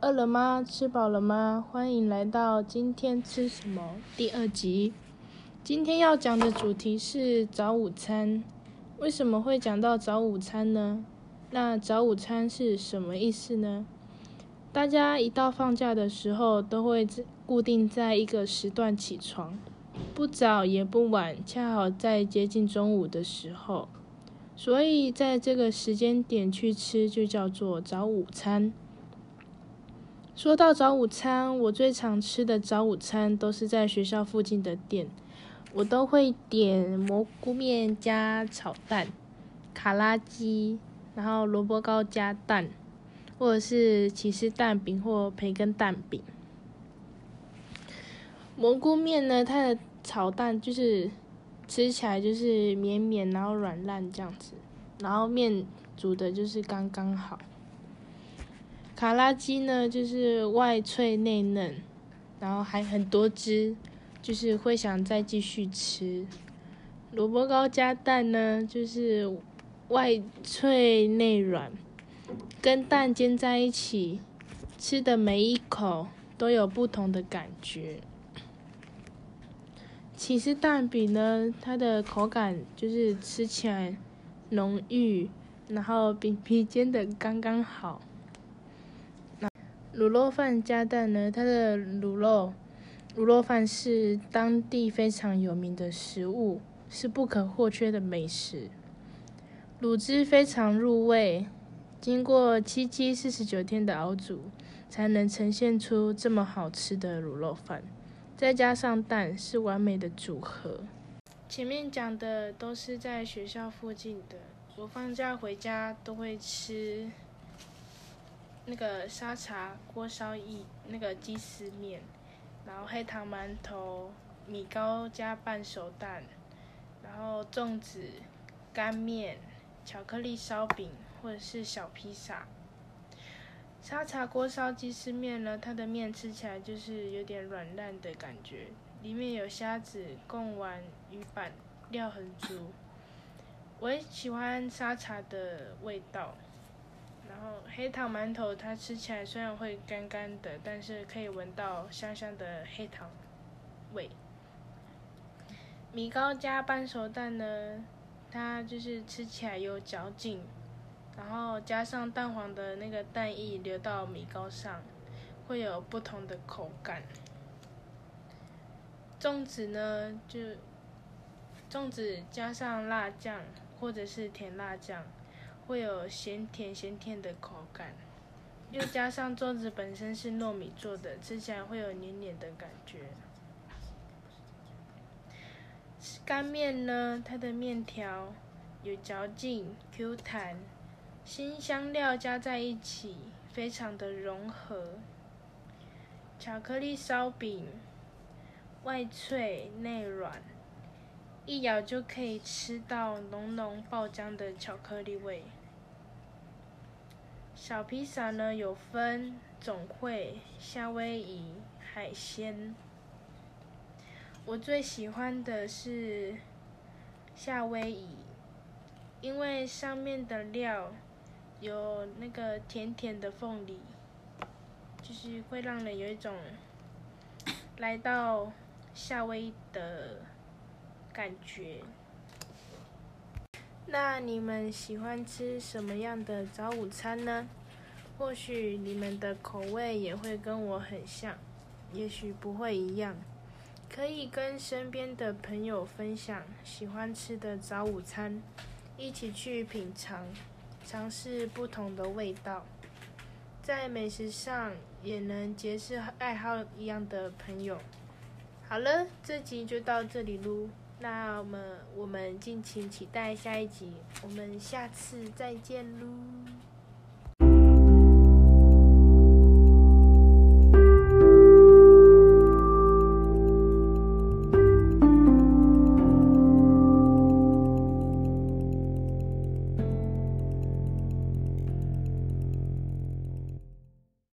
饿了吗？吃饱了吗？欢迎来到今天吃什么第二集。今天要讲的主题是早午餐。为什么会讲到早午餐呢？那早午餐是什么意思呢？大家一到放假的时候都会固定在一个时段起床，不早也不晚，恰好在接近中午的时候，所以在这个时间点去吃就叫做早午餐。说到早午餐，我最常吃的早午餐都是在学校附近的店，我都会点蘑菇面加炒蛋、卡拉鸡，然后萝卜糕加蛋，或者是起司蛋饼或培根蛋饼。蘑菇面呢，它的炒蛋就是吃起来就是绵绵，然后软烂这样子，然后面煮的就是刚刚好。卡拉鸡呢，就是外脆内嫩，然后还很多汁，就是会想再继续吃。萝卜糕加蛋呢，就是外脆内软，跟蛋煎在一起，吃的每一口都有不同的感觉。起司蛋饼呢，它的口感就是吃起来浓郁，然后饼皮煎的刚刚好。卤肉饭加蛋呢，它的卤肉饭是当地非常有名的食物，是不可或缺的美食。卤汁非常入味，经过749天的熬煮，才能呈现出这么好吃的卤肉饭，再加上蛋，是完美的组合。前面讲的都是在学校附近的，我放假回家都会吃那个沙茶锅烧意那个鸡丝面，然后黑糖馒头、米糕加半熟蛋，然后粽子、干面、巧克力烧饼或者是小披萨。沙茶锅烧鸡丝面呢，它的面吃起来就是有点软烂的感觉，里面有虾子、贡丸、鱼板，料很足。我也喜欢沙茶的味道。然后黑糖馒头它吃起来虽然会干干的，但是可以闻到香香的黑糖味。米糕加半熟蛋呢，它就是吃起来有嚼劲，然后加上蛋黄的那个蛋液流到米糕上，会有不同的口感。粽子呢，就粽子加上辣酱或者是甜辣酱，会有咸甜的口感，又加上粽子本身是糯米做的，吃起来会有黏黏的感觉。干面呢，它的面条有嚼劲、Q 弹，新香料加在一起，非常的融合。巧克力烧饼，外脆内软，一咬就可以吃到浓浓爆浆的巧克力味。小披萨呢，有分总会、夏威夷、海鲜。我最喜欢的是夏威夷，因为上面的料有那个甜甜的凤梨，就是会让人有一种来到夏威夷的感觉。那你们喜欢吃什么样的早午餐呢？或许你们的口味也会跟我很像，也许不会一样。可以跟身边的朋友分享喜欢吃的早午餐，一起去品尝，尝试不同的味道。在美食上也能结识爱好一样的朋友。好了，这集就到这里喽。那我们敬请期待下一集，我们下次再见喽。